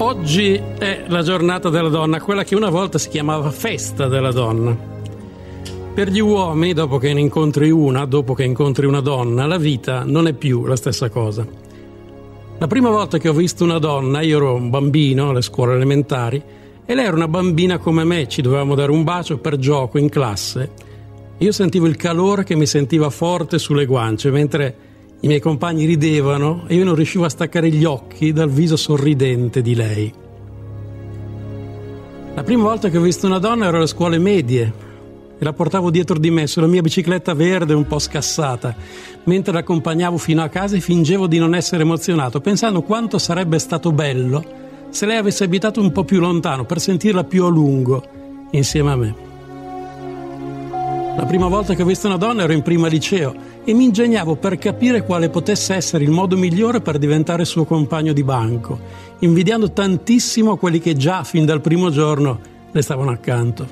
Oggi è la giornata della donna, quella che una volta si chiamava festa della donna. Per gli uomini, dopo che incontri una donna, la vita non è più la stessa cosa. La prima volta che ho visto una donna, io ero un bambino alle scuole elementari e lei era una bambina come me, ci dovevamo dare un bacio per gioco in classe. Io sentivo il calore che mi sentiva forte sulle guance, mentre i miei compagni ridevano e io non riuscivo a staccare gli occhi dal viso sorridente di lei. La prima volta che ho visto una donna ero alle scuole medie e la portavo dietro di me sulla mia bicicletta verde un po' scassata, mentre l'accompagnavo fino a casa e fingevo di non essere emozionato, pensando quanto sarebbe stato bello se lei avesse abitato un po' più lontano per sentirla più a lungo insieme a me. La prima volta che ho visto una donna ero in prima liceo e mi ingegnavo per capire quale potesse essere il modo migliore per diventare suo compagno di banco, invidiando tantissimo quelli che già fin dal primo giorno le stavano accanto.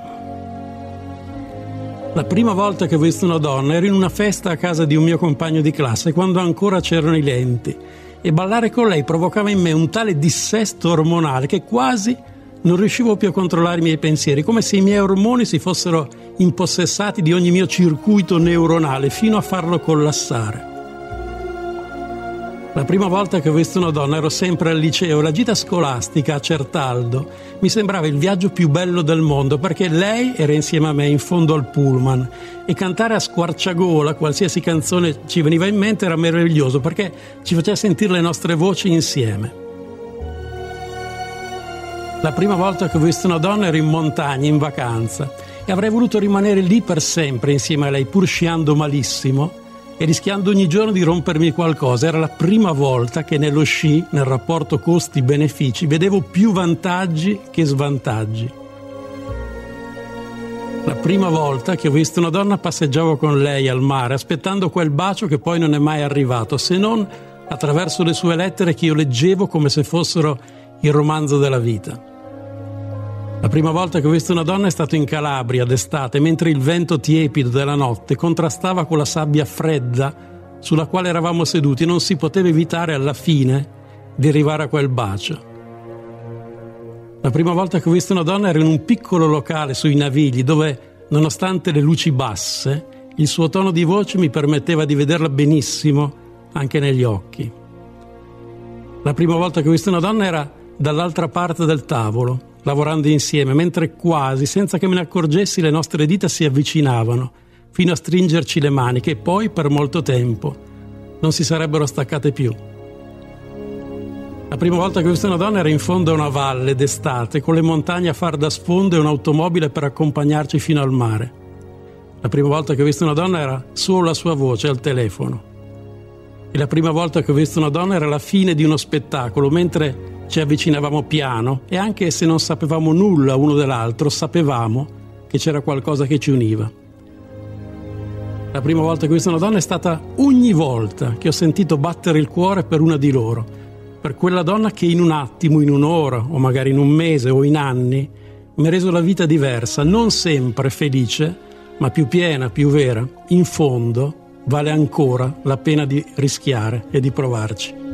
La prima volta che ho visto una donna ero in una festa a casa di un mio compagno di classe quando ancora c'erano i lenti e ballare con lei provocava in me un tale dissesto ormonale che quasi non riuscivo più a controllare i miei pensieri, come se i miei ormoni si fossero impossessati di ogni mio circuito neuronale fino a farlo collassare. La prima volta che ho visto una donna ero sempre al liceo, la gita scolastica a Certaldo mi sembrava il viaggio più bello del mondo perché lei era insieme a me in fondo al pullman e cantare a squarciagola qualsiasi canzone ci veniva in mente era meraviglioso perché ci faceva sentire le nostre voci insieme. La prima volta che ho visto una donna ero in montagna, in vacanza, e avrei voluto rimanere lì per sempre insieme a lei, pur sciando malissimo e rischiando ogni giorno di rompermi qualcosa. Era la prima volta che nello sci, nel rapporto costi-benefici, vedevo più vantaggi che svantaggi. La prima volta che ho visto una donna passeggiavo con lei al mare, aspettando quel bacio che poi non è mai arrivato, se non attraverso le sue lettere che io leggevo come se fossero il romanzo della vita. La prima volta che ho visto una donna è stato in Calabria d'estate, mentre il vento tiepido della notte contrastava con la sabbia fredda sulla quale eravamo seduti e non si poteva evitare alla fine di arrivare a quel bacio. La prima volta che ho visto una donna era in un piccolo locale sui Navigli dove, nonostante le luci basse, il suo tono di voce mi permetteva di vederla benissimo anche negli occhi. La prima volta che ho visto una donna era dall'altra parte del tavolo, lavorando insieme, mentre quasi, senza che me ne accorgessi, le nostre dita si avvicinavano, fino a stringerci le mani, che poi, per molto tempo, non si sarebbero staccate più. La prima volta che ho visto una donna era in fondo a una valle d'estate, con le montagne a far da sfondo e un'automobile per accompagnarci fino al mare. La prima volta che ho visto una donna era solo la sua voce al telefono. E la prima volta che ho visto una donna era la fine di uno spettacolo, mentre ci avvicinavamo piano e anche se non sapevamo nulla uno dell'altro, sapevamo che c'era qualcosa che ci univa. La prima volta che ho visto una donna è stata ogni volta che ho sentito battere il cuore per una di loro, per quella donna che in un attimo, in un'ora o magari in un mese o in anni mi ha reso la vita diversa, non sempre felice, ma più piena, più vera. In fondo vale ancora la pena di rischiare e di provarci.